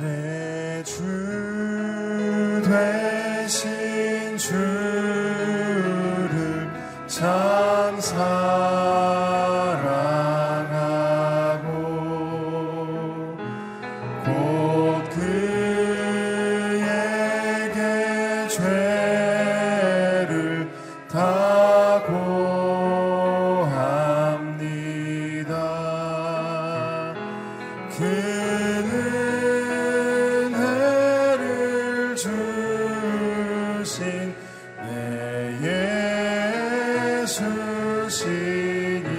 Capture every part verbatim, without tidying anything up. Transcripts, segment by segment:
내 주 되신 주를 참 사랑하고 곧 그에게 죄를 다 고합니다. 그는 내 예수시니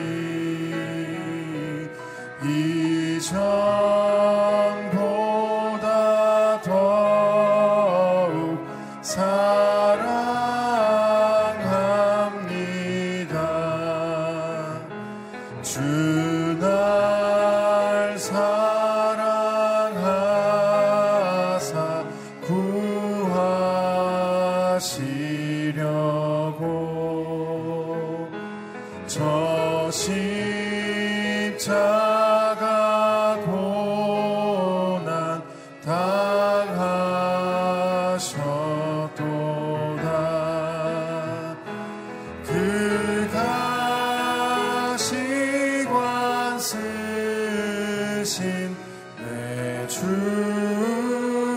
이전보다 더욱 사랑합니다. 주 날 사랑하사 구하시려 저 십자가 고난 당하셨도다. 그가 시관 쓰신 내 주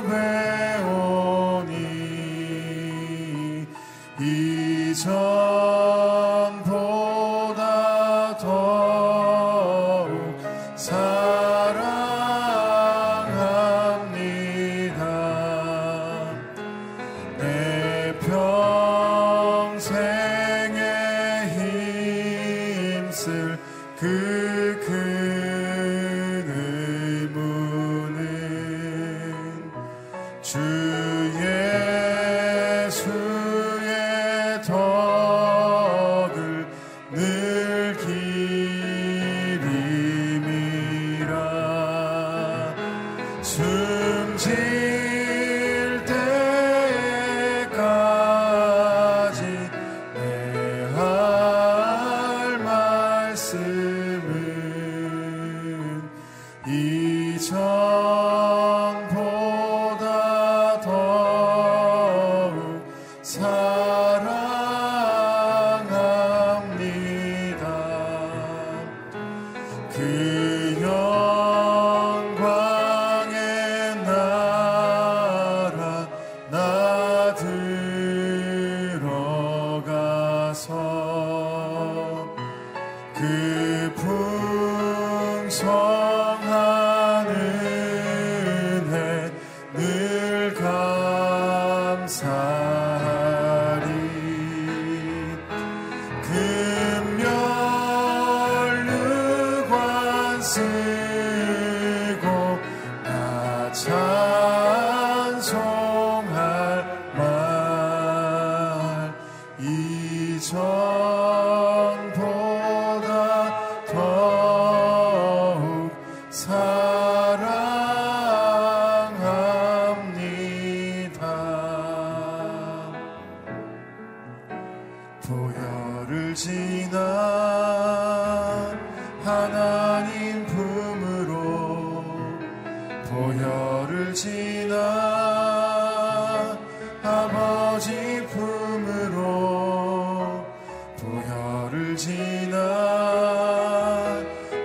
배우니 이전보다 더욱 사랑합니다. 내 평생에 힘쓸 그 큰 의무는 주 예수의 덕 늘 기림이라. 숨질 때까지 내 할 말씀은 이전보다 더욱 그 영광의 나라 나 들어가서 그 풍성한 은혜 늘 감사하리. 금년 쓰고 나 찬송할 말 이전보다 더욱 사랑합니다. 보혈을 지나 하나님 품으로 보혈을 지나 아버지 품으로 보혈을 지나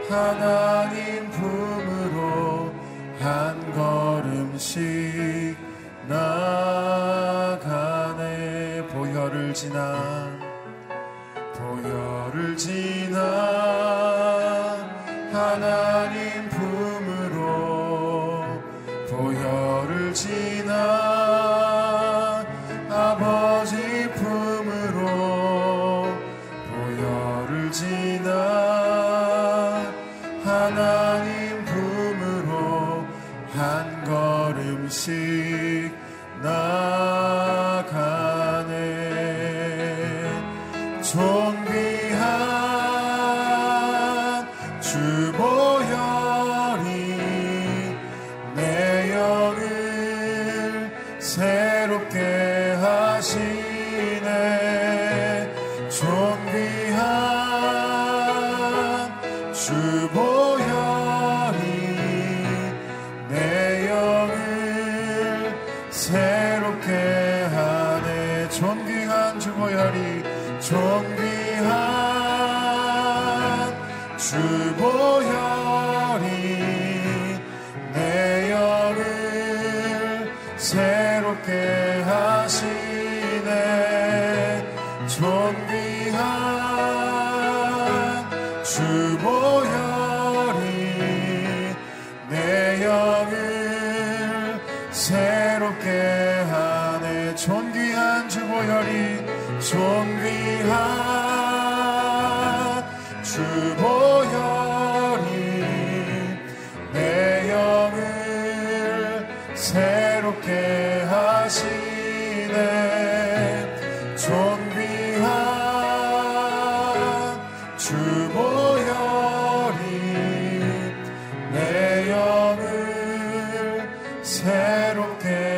하나님 품으로 한 걸음씩 나아가네. 보혈을 지나 보혈을 지나 하나님 품으로 보혈을 지나 아버지 품으로 보혈을 지나 하나님 품으로 한 걸음씩 나아가네. 존귀한 주 보혈이 내 영을 새롭게 하시네. 존귀한 주 보혈이 내 영을 새롭게 하네. 존귀한 주 보혈이, 존귀한 주 보혈이 내 영을 새롭게 하시네. 존귀한 주 보혈이 내 영을 새롭게 하네. 존귀한 주 보혈이, 존귀한 주 보혈이 내 영을 새롭게 하시네. 존귀한 주 보혈이 내 영을 새롭게.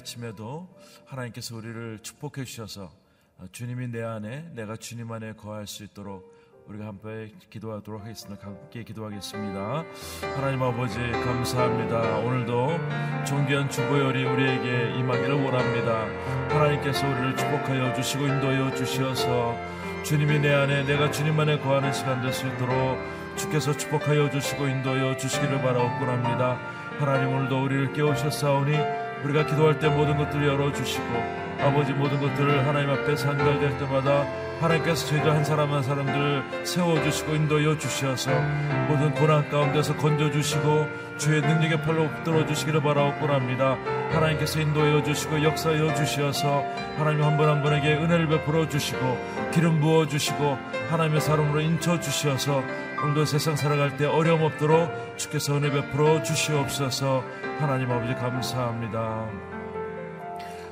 아침에도 하나님께서 우리를 축복해 주셔서 주님이 내 안에, 내가 주님 안에 거할 수 있도록 우리가 함께 기도하도록 하겠습니다. 함께 기도하겠습니다. 하나님 아버지 감사합니다. 오늘도 존귀한 주 보혈이 우리에게 임하기를 원합니다. 하나님께서 우리를 축복하여 주시고 인도하여 주시어서 주님이 내 안에, 내가 주님 안에 거하는 시간 될 수 있도록 주께서 축복하여 주시고 인도하여 주시기를 바라옵구랍니다. 하나님 오늘도 우리를 깨우셨사오니 우리가 기도할 때 모든 것들을 열어주시고 아버지 모든 것들을 하나님 앞에 상달될 때마다 하나님께서 저희들 한 사람 한 사람들을 세워주시고 인도여 주시어서 모든 고난 가운데서 건져주시고 주의 능력의 팔로 붙들어 주시기를 바라옵구나합니다. 하나님께서 인도여 주시고 역사여 주시어서 하나님 한 분 한 분에게 은혜를 베풀어 주시고 기름 부어 주시고 하나님의 사람으로 인쳐 주시어서 오늘도 세상 살아갈 때 어려움 없도록 주께서 은혜 베풀어 주시옵소서. 하나님 아버지 감사합니다.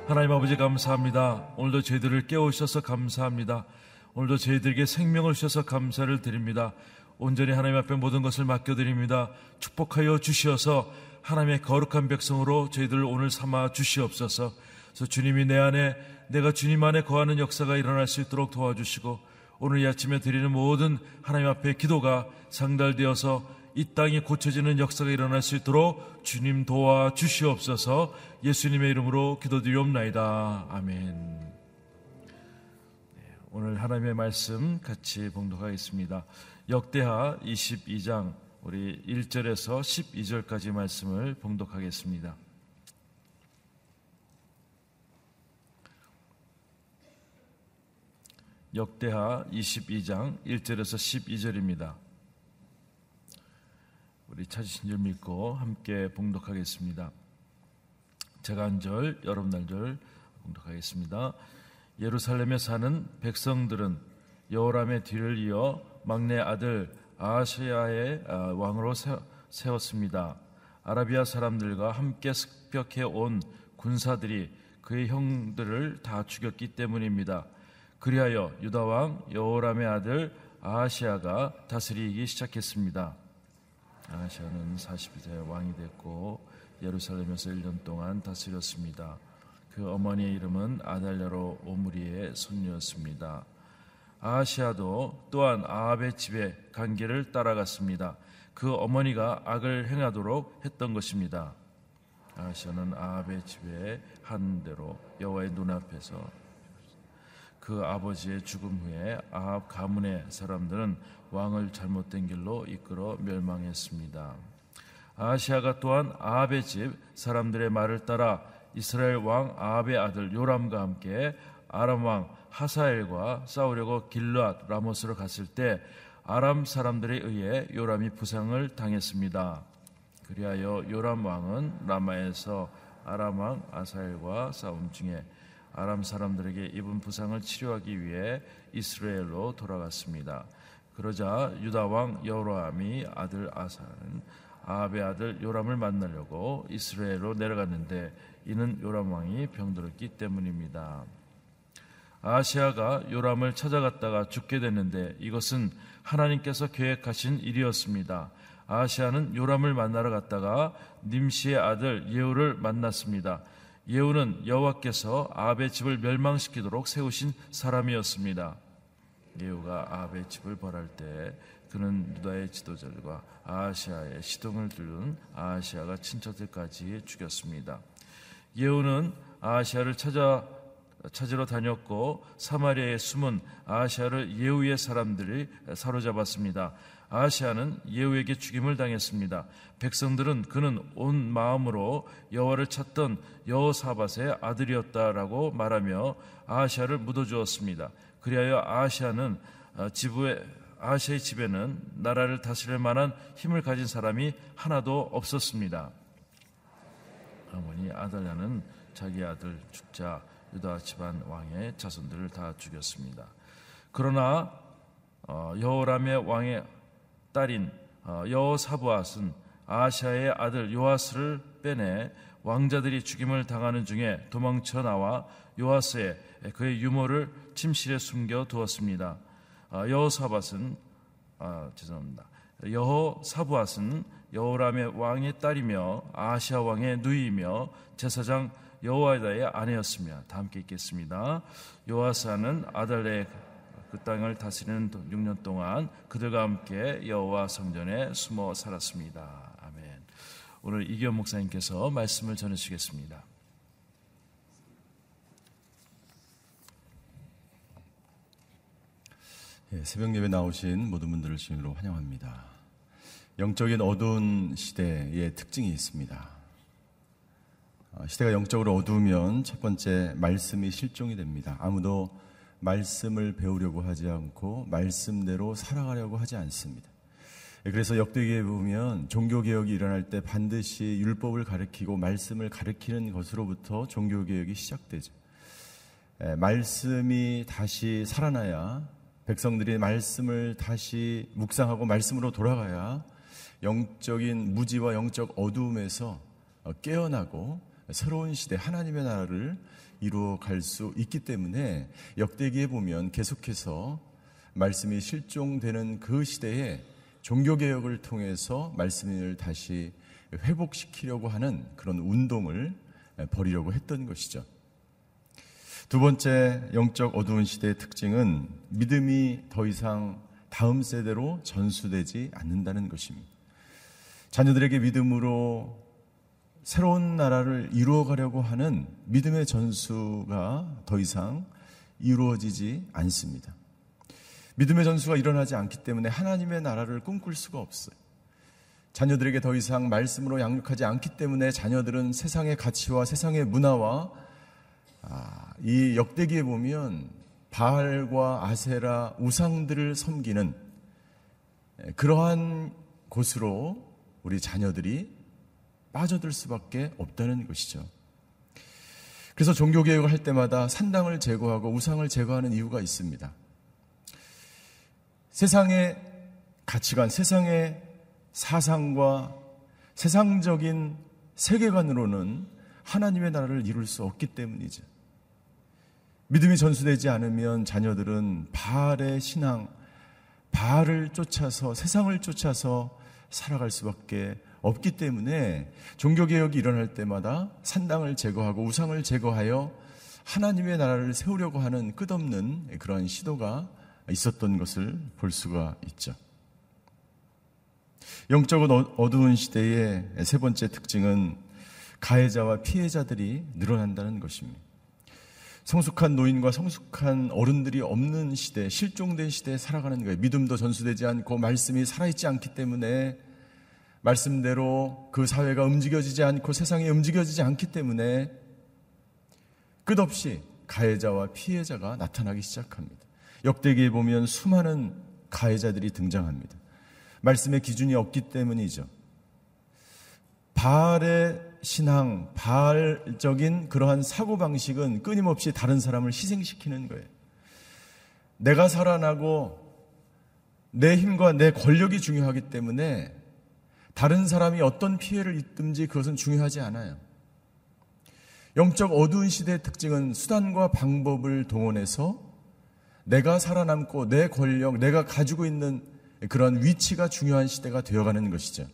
하나님 아버지 감사합니다. 오늘도 저희들을 깨우셔서 감사합니다. 오늘도 저희들에게 생명을 주셔서 감사를 드립니다. 온전히 하나님 앞에 모든 것을 맡겨드립니다. 축복하여 주시어서 하나님의 거룩한 백성으로 저희들을 오늘 삼아 주시옵소서. 그래서 주님이 내 안에, 내가 주님 안에 거하는 역사가 일어날 수 있도록 도와주시고 오늘 이 아침에 드리는 모든 하나님 앞에 기도가 상달되어서 이 땅이 고쳐지는 역사가 일어날 수 있도록 주님 도와주시옵소서. 예수님의 이름으로 기도드리옵나이다. 아멘. 오늘 하나님의 말씀 같이 봉독하겠습니다. 역대하 이십이 장 우리 일 절에서 십이 절까지 말씀을 봉독하겠습니다. 역대하 이십이 장 일 절에서 십이 절입니다. 우리 찾으신 줄 믿고 함께 봉독하겠습니다. 제가 한 절, 여러분 한 절 봉독하겠습니다. 예루살렘에 사는 백성들은 여호람의 뒤를 이어 막내 아들 아하시야의 왕으로 세웠습니다. 아라비아 사람들과 함께 습격해 온 군사들이 그의 형들을 다 죽였기 때문입니다. 그리하여 유다왕 여호람의 아들 아하시야가 다스리기 시작했습니다. 아하시야는 사십이 세 왕이 됐고 예루살렘에서 일 년 동안 다스렸습니다. 그 어머니의 이름은 아달랴로 오므리의 손녀였습니다. 아하시야도 또한 아합의 집에 관계를 따라갔습니다. 그 어머니가 악을 행하도록 했던 것입니다. 아하시야는 아합의 집에 한 대로 여호와의 눈앞에서 그 아버지의 죽음 후에 아합 가문의 사람들은 왕을 잘못된 길로 이끌어 멸망했습니다. 아하시야가 또한 아합의 집 사람들의 말을 따라 이스라엘 왕 아합의 아들 요람과 함께 아람 왕 하사엘과 싸우려고 길르앗 라모스로 갔을 때 아람 사람들에 의해 요람이 부상을 당했습니다. 그리하여 요람 왕은 라마에서 아람 왕 아사엘과 싸움 중에 아람 사람들에게 입은 부상을 치료하기 위해 이스라엘로 돌아갔습니다. 그러자 유다 왕 여호람이 아들 아사는 아합의 아들 요람을 만나려고 이스라엘로 내려갔는데 이는 요람 왕이 병들었기 때문입니다. 아하시야가 요람을 찾아갔다가 죽게 됐는데 이것은 하나님께서 계획하신 일이었습니다. 아하시야는 요람을 만나러 갔다가 님시의 아들 예후를 만났습니다. 예후는 여호와께서 아합의 집을 멸망시키도록 세우신 사람이었습니다. 예후가 아합의 집을 벌할 때 그는 유다의 지도자들과 아하시아의 시동을 들은 아하시아가 친척들까지 죽였습니다. 예후는 아하시아를 찾아 찾으러 다녔고 사마리아에 숨은 아하시아를 예후의 사람들이 사로잡았습니다. 아하시아는 예후에게 죽임을 당했습니다. 백성들은 그는 온 마음으로 여호와를 찾던 여호사밧의 아들이었다라고 말하며 아하시아를 묻어주었습니다. 그리하여 아하시아는 지부의 아하시아의 집에는 나라를 다스릴 만한 힘을 가진 사람이 하나도 없었습니다. 아모니 아달랴는 자기 아들 죽자 유다 집안 왕의 자손들을 다 죽였습니다. 그러나 여호람의 왕의 딸인 여호사밧은 아하시아의 아들 요아스를 빼내 왕자들이 죽임을 당하는 중에 도망쳐 나와 요아스의 그의 유모를 침실에 숨겨 두었습니다. 여호사밧은 아, 죄송합니다. 여호사밧은 여호람의 왕의 딸이며 아하시아 왕의 누이이며 제사장 여호야다의 아내였습니다. 다 함께 읽겠습니다. 요아스는 아달랴의 그 땅을 다스리는 육 년 동안 그들과 함께 여호와 성전에 숨어 살았습니다. 아멘. 오늘 이기현 목사님께서 말씀을 전해주시겠습니다. 예, 새벽 예배 나오신 모든 분들을 진심으로 환영합니다. 영적인 어두운 시대의 특징이 있습니다. 시대가 영적으로 어두우면 첫 번째 말씀이 실종이 됩니다. 아무도 말씀을 배우려고 하지 않고 말씀대로 살아가려고 하지 않습니다. 그래서 역대기에 보면 종교개혁이 일어날 때 반드시 율법을 가르치고 말씀을 가르치는 것으로부터 종교개혁이 시작되죠. 말씀이 다시 살아나야, 백성들이 말씀을 다시 묵상하고 말씀으로 돌아가야 영적인 무지와 영적 어두움에서 깨어나고 새로운 시대 하나님의 나라를 이루어갈 수 있기 때문에 역대기에 보면 계속해서 말씀이 실종되는 그 시대에 종교개혁을 통해서 말씀을 다시 회복시키려고 하는 그런 운동을 벌이려고 했던 것이죠. 두 번째 영적 어두운 시대의 특징은 믿음이 더 이상 다음 세대로 전수되지 않는다는 것입니다. 자녀들에게 믿음으로 새로운 나라를 이루어가려고 하는 믿음의 전수가 더 이상 이루어지지 않습니다. 믿음의 전수가 일어나지 않기 때문에 하나님의 나라를 꿈꿀 수가 없어요. 자녀들에게 더 이상 말씀으로 양육하지 않기 때문에 자녀들은 세상의 가치와 세상의 문화와 아, 이 역대기에 보면 바알과 아세라 우상들을 섬기는 그러한 곳으로 우리 자녀들이 빠져들 수밖에 없다는 것이죠. 그래서 종교개혁을 할 때마다 산당을 제거하고 우상을 제거하는 이유가 있습니다. 세상의 가치관, 세상의 사상과 세상적인 세계관으로는 하나님의 나라를 이룰 수 없기 때문이죠. 믿음이 전수되지 않으면 자녀들은 바알의 신앙, 바알을 쫓아서 세상을 쫓아서 살아갈 수밖에 없기 때문에 종교개혁이 일어날 때마다 산당을 제거하고 우상을 제거하여 하나님의 나라를 세우려고 하는 끝없는 그러한 시도가 있었던 것을 볼 수가 있죠. 영적은 어두운 시대의 세 번째 특징은 가해자와 피해자들이 늘어난다는 것입니다. 성숙한 노인과 성숙한 어른들이 없는 시대, 실종된 시대에 살아가는 거예요. 믿음도 전수되지 않고 말씀이 살아있지 않기 때문에, 말씀대로 그 사회가 움직여지지 않고 세상이 움직여지지 않기 때문에 끝없이 가해자와 피해자가 나타나기 시작합니다. 역대기에 보면 수많은 가해자들이 등장합니다. 말씀의 기준이 없기 때문이죠. 바알의 신앙, 바알적인 그러한 사고방식은 끊임없이 다른 사람을 희생시키는 거예요. 내가 살아나고 내 힘과 내 권력이 중요하기 때문에 다른 사람이 어떤 피해를 입든지 그것은 중요하지 않아요. 영적 어두운 시대의 특징은 수단과 방법을 동원해서 내가 살아남고 내 권력, 내가 가지고 있는 그런 위치가 중요한 시대가 되어가는 것이죠.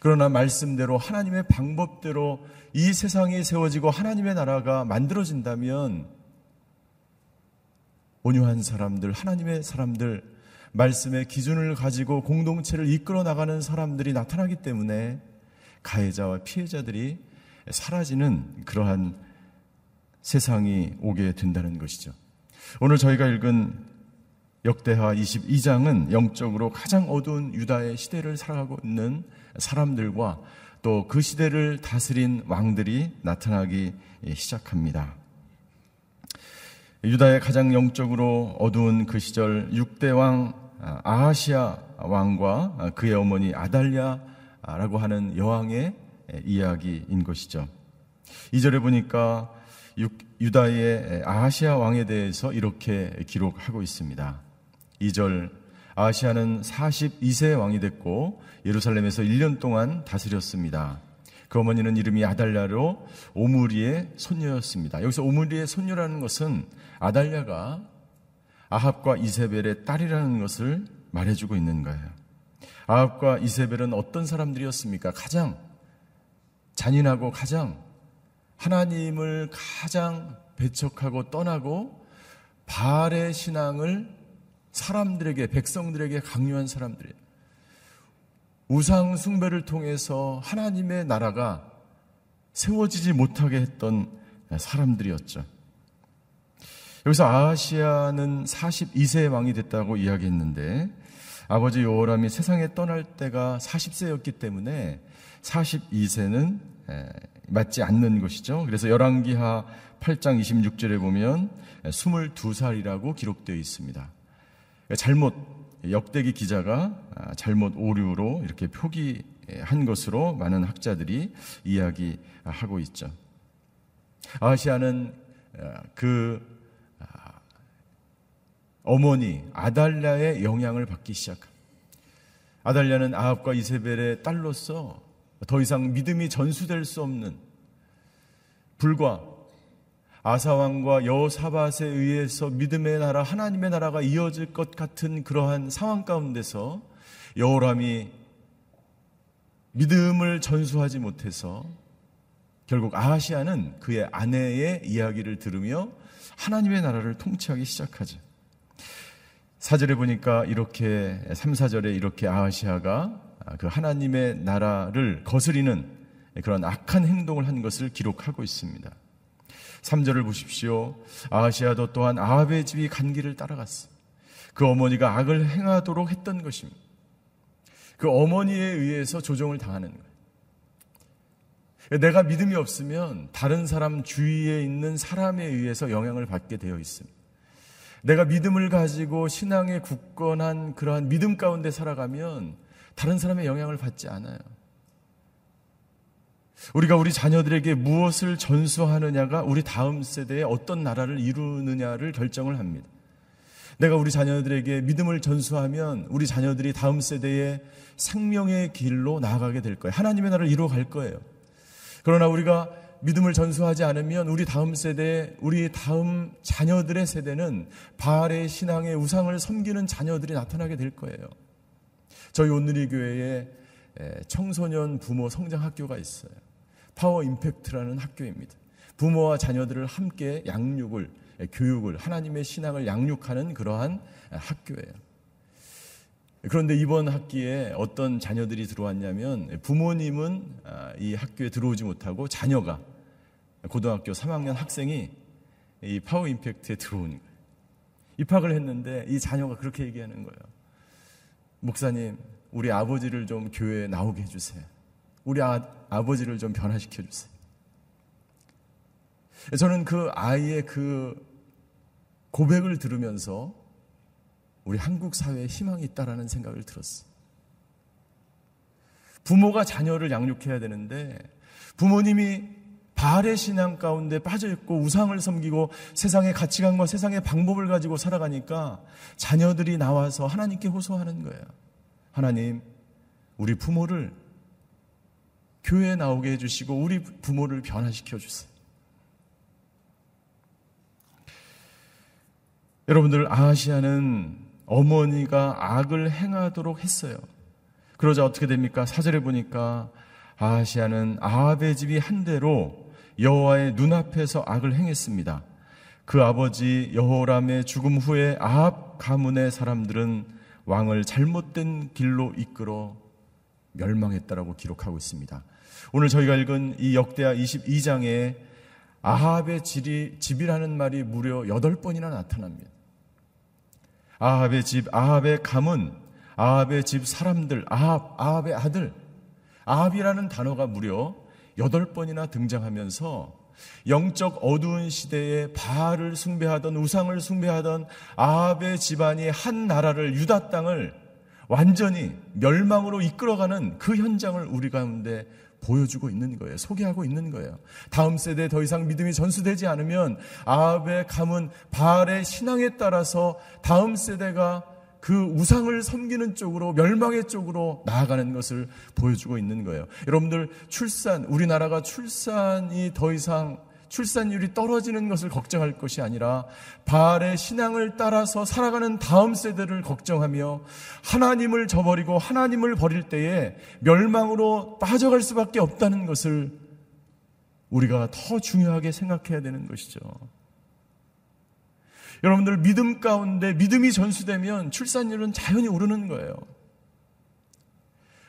그러나 말씀대로 하나님의 방법대로 이 세상이 세워지고 하나님의 나라가 만들어진다면 온유한 사람들, 하나님의 사람들, 말씀의 기준을 가지고 공동체를 이끌어 나가는 사람들이 나타나기 때문에 가해자와 피해자들이 사라지는 그러한 세상이 오게 된다는 것이죠. 오늘 저희가 읽은 역대하 이십이 장은 영적으로 가장 어두운 유다의 시대를 살아가고 있는 사람들과 또 그 시대를 다스린 왕들이 나타나기 시작합니다. 유다의 가장 영적으로 어두운 그 시절 육 대 왕 아하시야 왕과 그의 어머니 아달랴라고 하는 여왕의 이야기인 것이죠. 이 절에 보니까 유다의 아하시야 왕에 대해서 이렇게 기록하고 있습니다. 이 절, 아하시야는 사십이 세 왕이 됐고 예루살렘에서 일 년 동안 다스렸습니다. 그 어머니는 이름이 아달랴로 오므리의 손녀였습니다. 여기서 오므리의 손녀라는 것은 아달랴가 아합과 이세벨의 딸이라는 것을 말해주고 있는 거예요. 아합과 이세벨은 어떤 사람들이었습니까? 가장 잔인하고 가장 하나님을 가장 배척하고 떠나고 바알의 신앙을 사람들에게, 백성들에게 강요한 사람들이에요. 우상 숭배를 통해서 하나님의 나라가 세워지지 못하게 했던 사람들이었죠. 여기서 아하시야는 사십이 세 왕이 됐다고 이야기했는데 아버지 요람이 세상에 떠날 때가 사십 세였기 때문에 사십이 세는 맞지 않는 것이죠. 그래서 열왕기하 팔 장 이십육 절에 보면 스물두 살이라고 기록되어 있습니다. 잘못 역대기 기자가 잘못 오류로 이렇게 표기한 것으로 많은 학자들이 이야기하고 있죠. 아하시야는 그 어머니 아달랴의 영향을 받기 시작합니다. 아달랴는 아합과 이세벨의 딸로서 더 이상 믿음이 전수될 수 없는 불과 아사왕과 여호사밧에 의해서 믿음의 나라, 하나님의 나라가 이어질 것 같은 그러한 상황 가운데서 여호람이 믿음을 전수하지 못해서 결국 아하시야는 그의 아내의 이야기를 들으며 하나님의 나라를 통치하기 시작하죠. 사 절에 보니까 이렇게 삼, 사 절에 이렇게 아하시야가 그 하나님의 나라를 거스리는 그런 악한 행동을 한 것을 기록하고 있습니다. 삼 절을 보십시오. 아하시야도 또한 아합의 집이 간 길을 따라갔어. 그 어머니가 악을 행하도록 했던 것입니다. 그 어머니에 의해서 조종을 당하는 거예요. 내가 믿음이 없으면 다른 사람 주위에 있는 사람에 의해서 영향을 받게 되어 있습니다. 내가 믿음을 가지고 신앙에 굳건한 그러한 믿음 가운데 살아가면 다른 사람의 영향을 받지 않아요. 우리가 우리 자녀들에게 무엇을 전수하느냐가 우리 다음 세대에 어떤 나라를 이루느냐를 결정을 합니다. 내가 우리 자녀들에게 믿음을 전수하면 우리 자녀들이 다음 세대에 생명의 길로 나아가게 될 거예요. 하나님의 나라를 이루어갈 거예요. 그러나 우리가 믿음을 전수하지 않으면 우리 다음 세대, 우리 다음 자녀들의 세대는 바알의 신앙의 우상을 섬기는 자녀들이 나타나게 될 거예요. 저희 온누리 교회에 청소년 부모 성장 학교가 있어요. 파워 임팩트라는 학교입니다. 부모와 자녀들을 함께 양육을, 교육을, 하나님의 신앙을 양육하는 그러한 학교예요. 그런데 이번 학기에 어떤 자녀들이 들어왔냐면 부모님은 이 학교에 들어오지 못하고 자녀가, 고등학교 삼 학년 학생이 이 파워 임팩트에 들어온 거예요. 입학을 했는데 이 자녀가 그렇게 얘기하는 거예요. 목사님, 우리 아버지를 좀 교회에 나오게 해주세요. 우리 아, 아버지를 좀 변화시켜주세요. 저는 그 아이의 그 고백을 들으면서 우리 한국 사회에 희망이 있다라는 생각을 들었어요. 부모가 자녀를 양육해야 되는데 부모님이 바알의 신앙 가운데 빠져있고 우상을 섬기고 세상의 가치관과 세상의 방법을 가지고 살아가니까 자녀들이 나와서 하나님께 호소하는 거예요. 하나님, 우리 부모를 교회에 나오게 해주시고 우리 부모를 변화시켜 주세요. 여러분들, 아하시야는 어머니가 악을 행하도록 했어요. 그러자 어떻게 됩니까? 사 절에 보니까 아하시야는 아합의 집이 한 대로 여호와의 눈앞에서 악을 행했습니다. 그 아버지 여호람의 죽음 후에 아합 가문의 사람들은 왕을 잘못된 길로 이끌어 멸망했다라고 기록하고 있습니다. 오늘 저희가 읽은 이 역대하 이십이 장에 아합의 집이라는 말이 무려 여덟 번이나 나타납니다. 아합의 집, 아합의 가문, 아합의 집 사람들, 아합, 아합의 아들, 아합이라는 단어가 무려 여덟 번이나 등장하면서 영적 어두운 시대에 바알을 숭배하던, 우상을 숭배하던 아합의 집안이 한 나라를, 유다 땅을 완전히 멸망으로 이끌어가는 그 현장을 우리 가운데 보여주고 있는 거예요. 소개하고 있는 거예요. 다음 세대에 더 이상 믿음이 전수되지 않으면 아합의 가문, 바알의 신앙에 따라서 다음 세대가 그 우상을 섬기는 쪽으로, 멸망의 쪽으로 나아가는 것을 보여주고 있는 거예요. 여러분들, 출산, 우리나라가 출산이 더 이상 출산율이 떨어지는 것을 걱정할 것이 아니라 바알의 신앙을 따라서 살아가는 다음 세대를 걱정하며 하나님을 저버리고 하나님을 버릴 때에 멸망으로 빠져갈 수밖에 없다는 것을 우리가 더 중요하게 생각해야 되는 것이죠. 여러분들, 믿음 가운데 믿음이 전수되면 출산율은 자연히 오르는 거예요.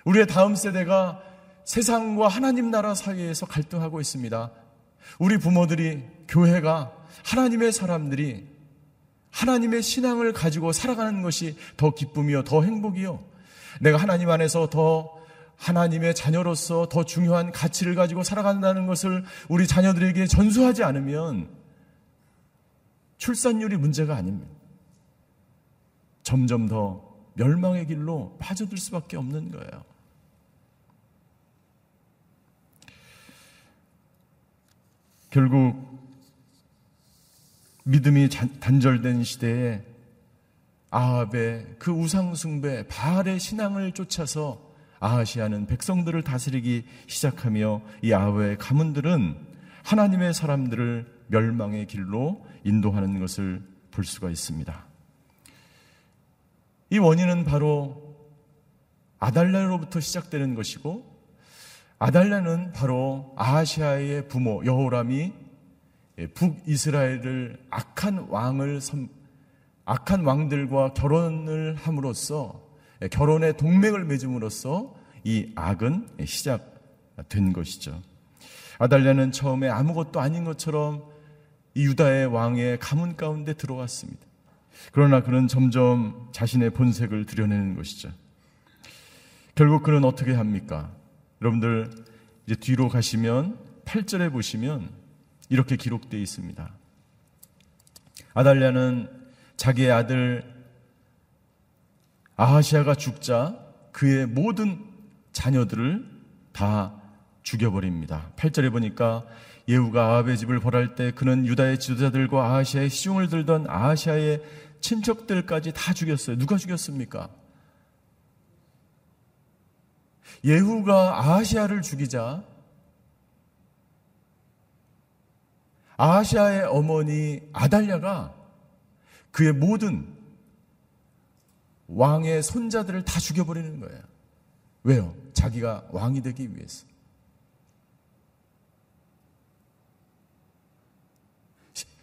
우리의 다음 세대가 세상과 하나님 나라 사이에서 갈등하고 있습니다. 우리 부모들이, 교회가, 하나님의 사람들이 하나님의 신앙을 가지고 살아가는 것이 더 기쁨이요, 더 행복이요, 내가 하나님 안에서 더 하나님의 자녀로서 더 중요한 가치를 가지고 살아간다는 것을 우리 자녀들에게 전수하지 않으면 출산율이 문제가 아닙니다. 점점 더 멸망의 길로 빠져들 수밖에 없는 거예요. 결국 믿음이 단절된 시대에 아합의 그 우상숭배, 바알의 신앙을 쫓아서 아하시아는 백성들을 다스리기 시작하며 이 아합의 가문들은 하나님의 사람들을 멸망의 길로 인도하는 것을 볼 수가 있습니다. 이 원인은 바로 아달랴로부터 시작되는 것이고, 아달랴는 바로 아하시아의 부모 여호람이 북이스라엘을 악한 왕을 섬, 악한 왕들과 결혼을 함으로써, 결혼의 동맹을 맺음으로써 이 악은 시작된 것이죠. 아달랴는 처음에 아무것도 아닌 것처럼 이 유다의 왕의 가문 가운데 들어왔습니다. 그러나 그는 점점 자신의 본색을 드러내는 것이죠. 결국 그는 어떻게 합니까? 여러분들, 이제 뒤로 가시면 팔 절에 보시면 이렇게 기록되어 있습니다. 아달랴는 자기의 아들 아하시아가 죽자 그의 모든 자녀들을 다 죽여버립니다. 팔 절에 보니까 예후가 아합의 집을 벌할 때 그는 유다의 지도자들과 아하시아의 시중을 들던 아하시아의 친척들까지 다 죽였어요. 누가 죽였습니까? 예후가 아하시아를 죽이자 아하시아의 어머니 아달랴가 그의 모든 왕의 손자들을 다 죽여버리는 거예요. 왜요? 자기가 왕이 되기 위해서.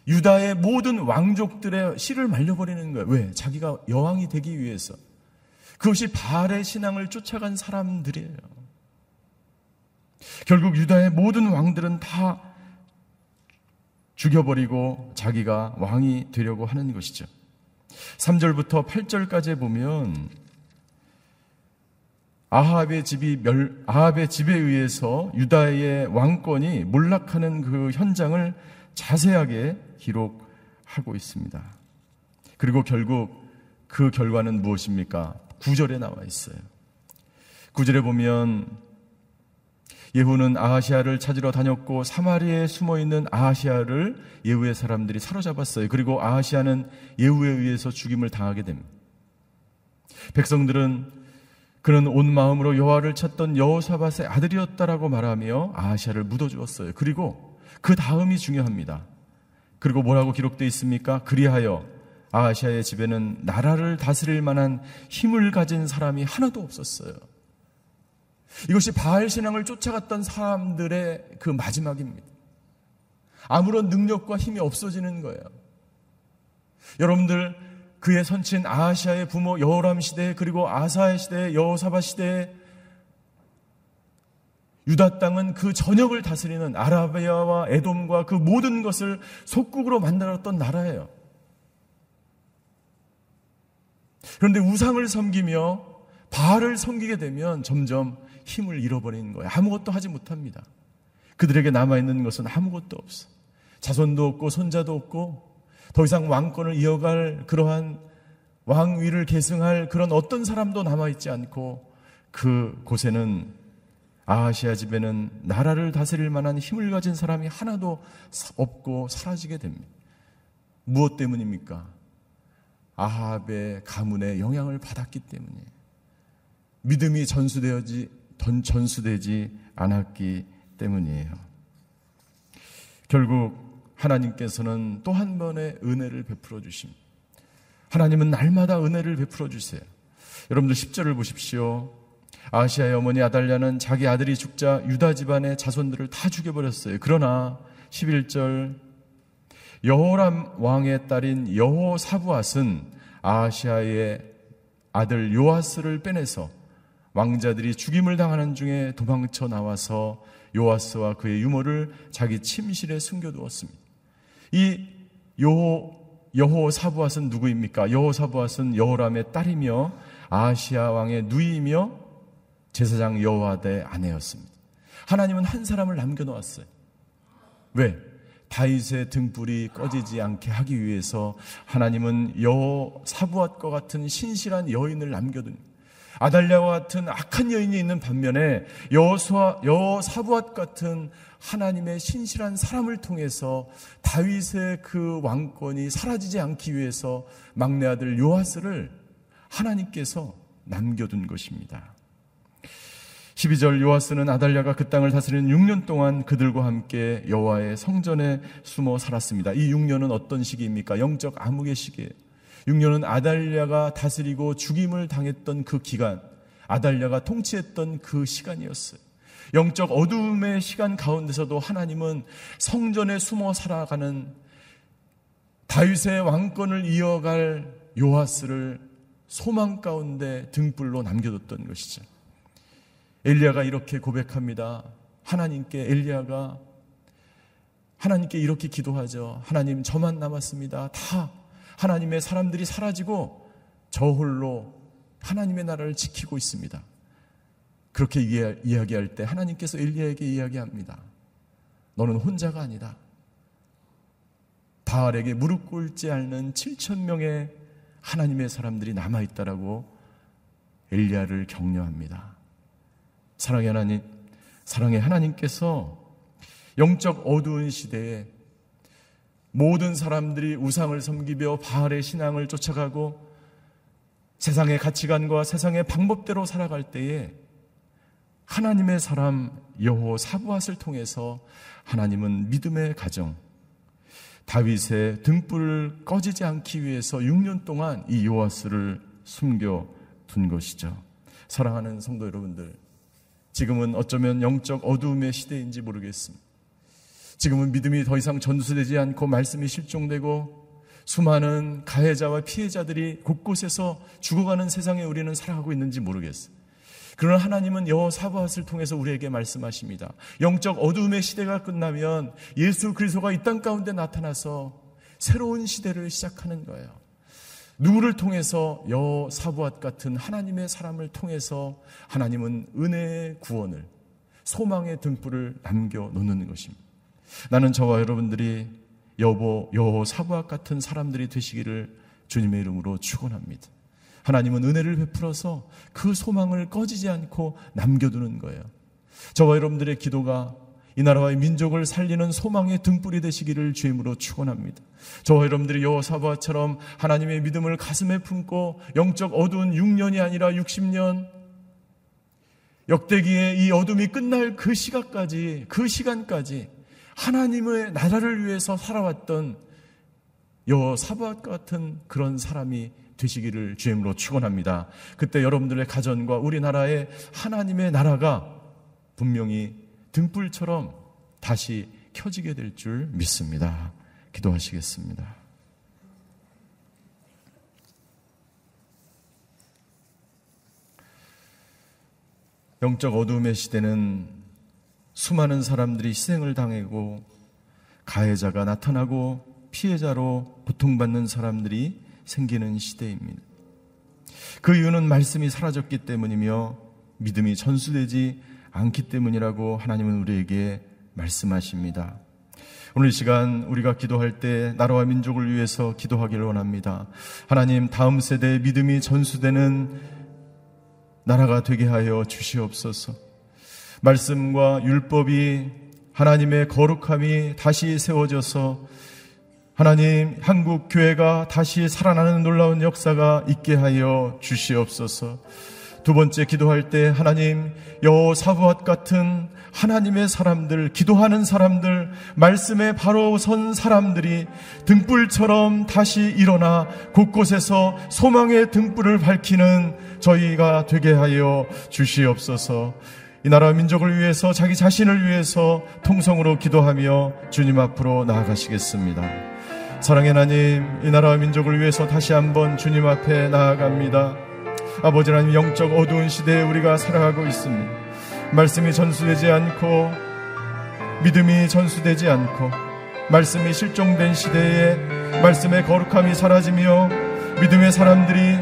유다의 모든 왕족들의 씨를 말려버리는 거예요. 왜? 자기가 여왕이 되기 위해서. 그것이 바알의 신앙을 쫓아간 사람들이에요. 결국 유다의 모든 왕들은 다 죽여버리고 자기가 왕이 되려고 하는 것이죠. 삼 절부터 팔 절까지 보면 아합의 집이 멸, 아합의 집에 의해서 유다의 왕권이 몰락하는 그 현장을 자세하게 기록하고 있습니다. 그리고 결국 그 결과는 무엇입니까? 구 절에 나와 있어요. 구 절에 보면 예후는 아하시아를 찾으러 다녔고 사마리아에 숨어있는 아하시아를 예후의 사람들이 사로잡았어요. 그리고 아하시아는 예후에 의해서 죽임을 당하게 됩니다. 백성들은 그는 온 마음으로 여호와를 찾던 여호사밧의 아들이었다라고 말하며 아하시아를 묻어주었어요. 그리고 그 다음이 중요합니다. 그리고 뭐라고 기록되어 있습니까? 그리하여 아하시아의 집에는 나라를 다스릴 만한 힘을 가진 사람이 하나도 없었어요. 이것이 바알 신앙을 쫓아갔던 사람들의 그 마지막입니다. 아무런 능력과 힘이 없어지는 거예요. 여러분들, 그의 선친 아하시아의 부모 여호람 시대, 그리고 아사의 시대, 여호사밧 시대에 유다 땅은 그 전역을 다스리는 아라비아와 에돔과 그 모든 것을 속국으로 만들었던 나라예요. 그런데 우상을 섬기며 바알을 섬기게 되면 점점 힘을 잃어버리는 거예요. 아무것도 하지 못합니다. 그들에게 남아있는 것은 아무것도 없어. 자손도 없고 손자도 없고 더 이상 왕권을 이어갈 그러한 왕위를 계승할 그런 어떤 사람도 남아있지 않고 그 곳에는 아하시야 집에는 나라를 다스릴 만한 힘을 가진 사람이 하나도 없고 사라지게 됩니다. 무엇 때문입니까? 아합의 가문의 영향을 받았기 때문이에요. 믿음이 전수되지, 전수되지 않았기 때문이에요. 결국 하나님께서는 또 한 번의 은혜를 베풀어 주십니다. 하나님은 날마다 은혜를 베풀어 주세요. 여러분들 십 절을 보십시오. 아하시야의 어머니 아달랴는 자기 아들이 죽자 유다 집안의 자손들을 다 죽여버렸어요. 그러나 십일 절, 여호람 왕의 딸인 여호사부앗은 아하시야의 아들 요아스를 빼내서 왕자들이 죽임을 당하는 중에 도망쳐 나와서 요아스와 그의 유모를 자기 침실에 숨겨두었습니다. 이 여호, 여호사부앗은 누구입니까? 여호사부앗은 여호람의 딸이며 아하시야 왕의 누이이며 제사장 여호아다의 아내였습니다. 하나님은 한 사람을 남겨놓았어요. 왜? 다윗의 등불이 꺼지지 않게 하기 위해서 하나님은 여호사부앗과 같은 신실한 여인을 남겨둔, 아달랴와 같은 악한 여인이 있는 반면에 여호사부앗 같은 하나님의 신실한 사람을 통해서 다윗의 그 왕권이 사라지지 않기 위해서 막내 아들 요아스를 하나님께서 남겨둔 것입니다. 십이 절, 요아스는 아달랴가 그 땅을 다스리는 육 년 동안 그들과 함께 여호와의 성전에 숨어 살았습니다. 이 육 년은 어떤 시기입니까? 영적 암흑의 시기예요. 육 년은 아달랴가 다스리고 죽임을 당했던 그 기간, 아달랴가 통치했던 그 시간이었어요. 영적 어둠의 시간 가운데서도 하나님은 성전에 숨어 살아가는 다윗의 왕권을 이어갈 요아스를 소망 가운데 등불로 남겨뒀던 것이죠. 엘리야가 이렇게 고백합니다. 하나님께 엘리야가 하나님께 이렇게 기도하죠. 하나님, 저만 남았습니다. 다 하나님의 사람들이 사라지고 저 홀로 하나님의 나라를 지키고 있습니다. 그렇게 이야기할 때 하나님께서 엘리야에게 이야기합니다. 너는 혼자가 아니다. 바알에게 무릎 꿇지 않는 칠천 명의 하나님의 사람들이 남아있다라고 엘리야를 격려합니다. 사랑의 하나님, 사랑의 하나님께서 영적 어두운 시대에 모든 사람들이 우상을 섬기며 바알의 신앙을 쫓아가고 세상의 가치관과 세상의 방법대로 살아갈 때에 하나님의 사람 여호사부앗을 통해서 하나님은 믿음의 가정, 다윗의 등불을 꺼지지 않기 위해서 육 년 동안 이 요아스를 숨겨둔 것이죠. 사랑하는 성도 여러분들, 지금은 어쩌면 영적 어두움의 시대인지 모르겠습니다. 지금은 믿음이 더 이상 전수되지 않고 말씀이 실종되고 수많은 가해자와 피해자들이 곳곳에서 죽어가는 세상에 우리는 살아가고 있는지 모르겠어요. 그러나 하나님은 여호사부앗을 통해서 우리에게 말씀하십니다. 영적 어두움의 시대가 끝나면 예수 그리스도가 이 땅 가운데 나타나서 새로운 시대를 시작하는 거예요. 누구를 통해서? 여호사부앗 같은 하나님의 사람을 통해서 하나님은 은혜의 구원을, 소망의 등불을 남겨놓는 것입니다. 나는 저와 여러분들이 여보 여호사부앗 같은 사람들이 되시기를 주님의 이름으로 축원합니다. 하나님은 은혜를 베풀어서 그 소망을 꺼지지 않고 남겨두는 거예요. 저와 여러분들의 기도가 이 나라와의 민족을 살리는 소망의 등불이 되시기를 주임으로 축원합니다. 저와 여러분들이 여호사부앗처럼 하나님의 믿음을 가슴에 품고 영적 어두운 육 년이 아니라 육십 년, 역대기의 이 어둠이 끝날 그 시각까지, 그 시간까지 하나님의 나라를 위해서 살아왔던 여호사부앗 같은 그런 사람이 되시기를 주임으로 축원합니다. 그때 여러분들의 가정과 우리나라의 하나님의 나라가 분명히 등불처럼 다시 켜지게 될 줄 믿습니다. 기도하시겠습니다. 영적 어둠의 시대는 수많은 사람들이 희생을 당하고 가해자가 나타나고 피해자로 고통받는 사람들이 생기는 시대입니다. 그 이유는 말씀이 사라졌기 때문이며 믿음이 전수되지 않기 때문이라고 하나님은 우리에게 말씀하십니다. 오늘 이 시간 우리가 기도할 때 나라와 민족을 위해서 기도하기를 원합니다. 하나님, 다음 세대의 믿음이 전수되는 나라가 되게 하여 주시옵소서. 말씀과 율법이 하나님의 거룩함이 다시 세워져서 하나님, 한국 교회가 다시 살아나는 놀라운 역사가 있게 하여 주시옵소서. 두 번째 기도할 때 하나님, 여호사밧 같은 하나님의 사람들, 기도하는 사람들, 말씀에 바로 선 사람들이 등불처럼 다시 일어나 곳곳에서 소망의 등불을 밝히는 저희가 되게 하여 주시옵소서. 이 나라 민족을 위해서, 자기 자신을 위해서 통성으로 기도하며 주님 앞으로 나아가시겠습니다. 사랑의 하나님, 이 나라와 민족을 위해서 다시 한번 주님 앞에 나아갑니다. 아버지 하나님, 영적 어두운 시대에 우리가 살아가고 있습니다. 말씀이 전수되지 않고 믿음이 전수되지 않고 말씀이 실종된 시대에 말씀의 거룩함이 사라지며 믿음의 사람들이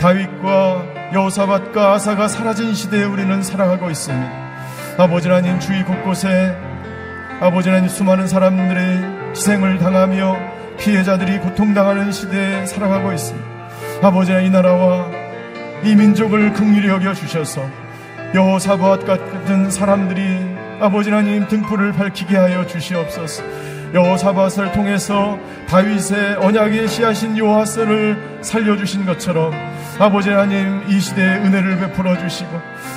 다윗과 여호사밧과 아사가 사라진 시대에 우리는 살아가고 있습니다. 아버지 하나님, 주위 곳곳에 아버지 하나님 수많은 사람들의 희생을 당하며 피해자들이 고통당하는 시대에 살아가고 있습니다. 아버지, 이 나라와 이 민족을 긍휼히 여겨주셔서 여호사밧 같은 사람들이 아버지 하나님 등불을 밝히게 하여 주시옵소서. 여호사밧을 통해서 다윗의 언약의 씨앗인 요아스를 살려주신 것처럼 아버지 하나님 이 시대에 은혜를 베풀어 주시고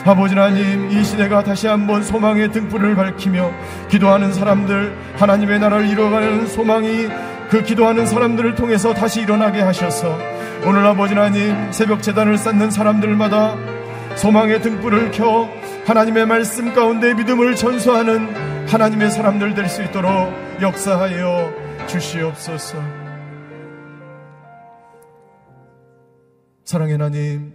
아버지 하나님 이 시대가 다시 한번 소망의 등불을 밝히며 기도하는 사람들, 하나님의 나라를 이뤄가는 소망이 그 기도하는 사람들을 통해서 다시 일어나게 하셔서 오늘 아버지 하나님 새벽 제단을 쌓는 사람들마다 소망의 등불을 켜 하나님의 말씀 가운데 믿음을 전수하는 하나님의 사람들 될 수 있도록 역사하여 주시옵소서. 사랑의 하나님,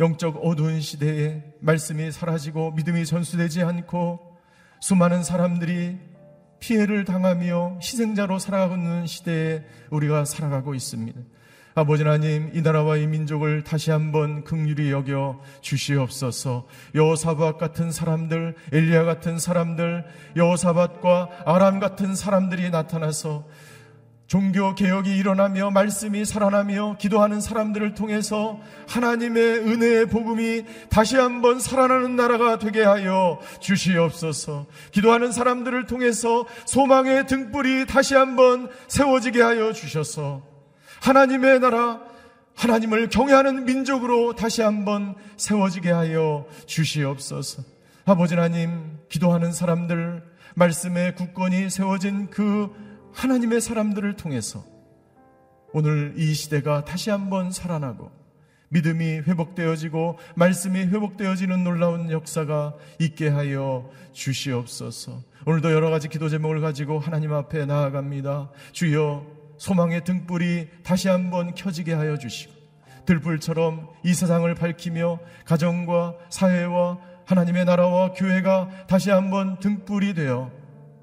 영적 어두운 시대에 말씀이 사라지고 믿음이 전수되지 않고 수많은 사람들이 피해를 당하며 희생자로 살아가는 시대에 우리가 살아가고 있습니다. 아버지 하나님, 이 나라와 이 민족을 다시 한번 긍휼히 여겨 주시옵소서. 여호사밧 같은 사람들, 엘리야 같은 사람들, 여호사밧과 아람 같은 사람들이 나타나서 종교 개혁이 일어나며 말씀이 살아나며 기도하는 사람들을 통해서 하나님의 은혜의 복음이 다시 한번 살아나는 나라가 되게 하여 주시옵소서. 기도하는 사람들을 통해서 소망의 등불이 다시 한번 세워지게 하여 주셔서 하나님의 나라, 하나님을 경외하는 민족으로 다시 한번 세워지게 하여 주시옵소서. 아버지 하나님, 기도하는 사람들, 말씀의 굳건히 세워진 그 하나님의 사람들을 통해서 오늘 이 시대가 다시 한번 살아나고 믿음이 회복되어지고 말씀이 회복되어지는 놀라운 역사가 있게 하여 주시옵소서. 오늘도 여러 가지 기도 제목을 가지고 하나님 앞에 나아갑니다. 주여, 소망의 등불이 다시 한번 켜지게 하여 주시고 들불처럼 이 세상을 밝히며 가정과 사회와 하나님의 나라와 교회가 다시 한번 등불이 되어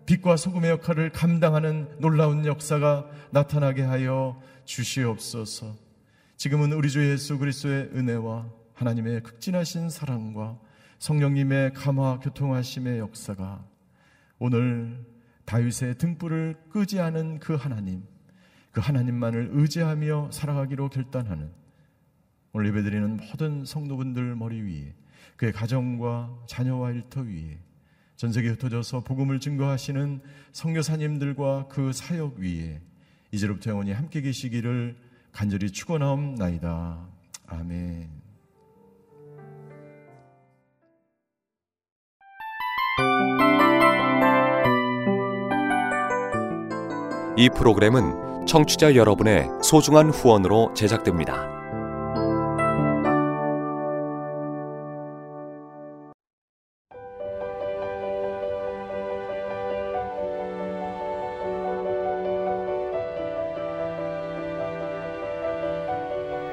빛과 소금의 역할을 감당하는 놀라운 역사가 나타나게 하여 주시옵소서. 지금은 우리 주 예수 그리스도의 은혜와 하나님의 극진하신 사랑과 성령님의 감화 교통하심의 역사가 오늘 다윗의 등불을 끄지 않은 그 하나님, 그 하나님만을 의지하며 살아가기로 결단하는 오늘 예배드리는 모든 성도분들 머리 위에, 그의 가정과 자녀와 일터 위에, 전 세계에 흩어져서 복음을 증거하시는 선교사님들과 그 사역 위에 이제로부터 영원히 함께 계시기를 간절히 축원하옵나이다. 아멘. 이 프로그램은 청취자 여러분의 소중한 후원으로 제작됩니다.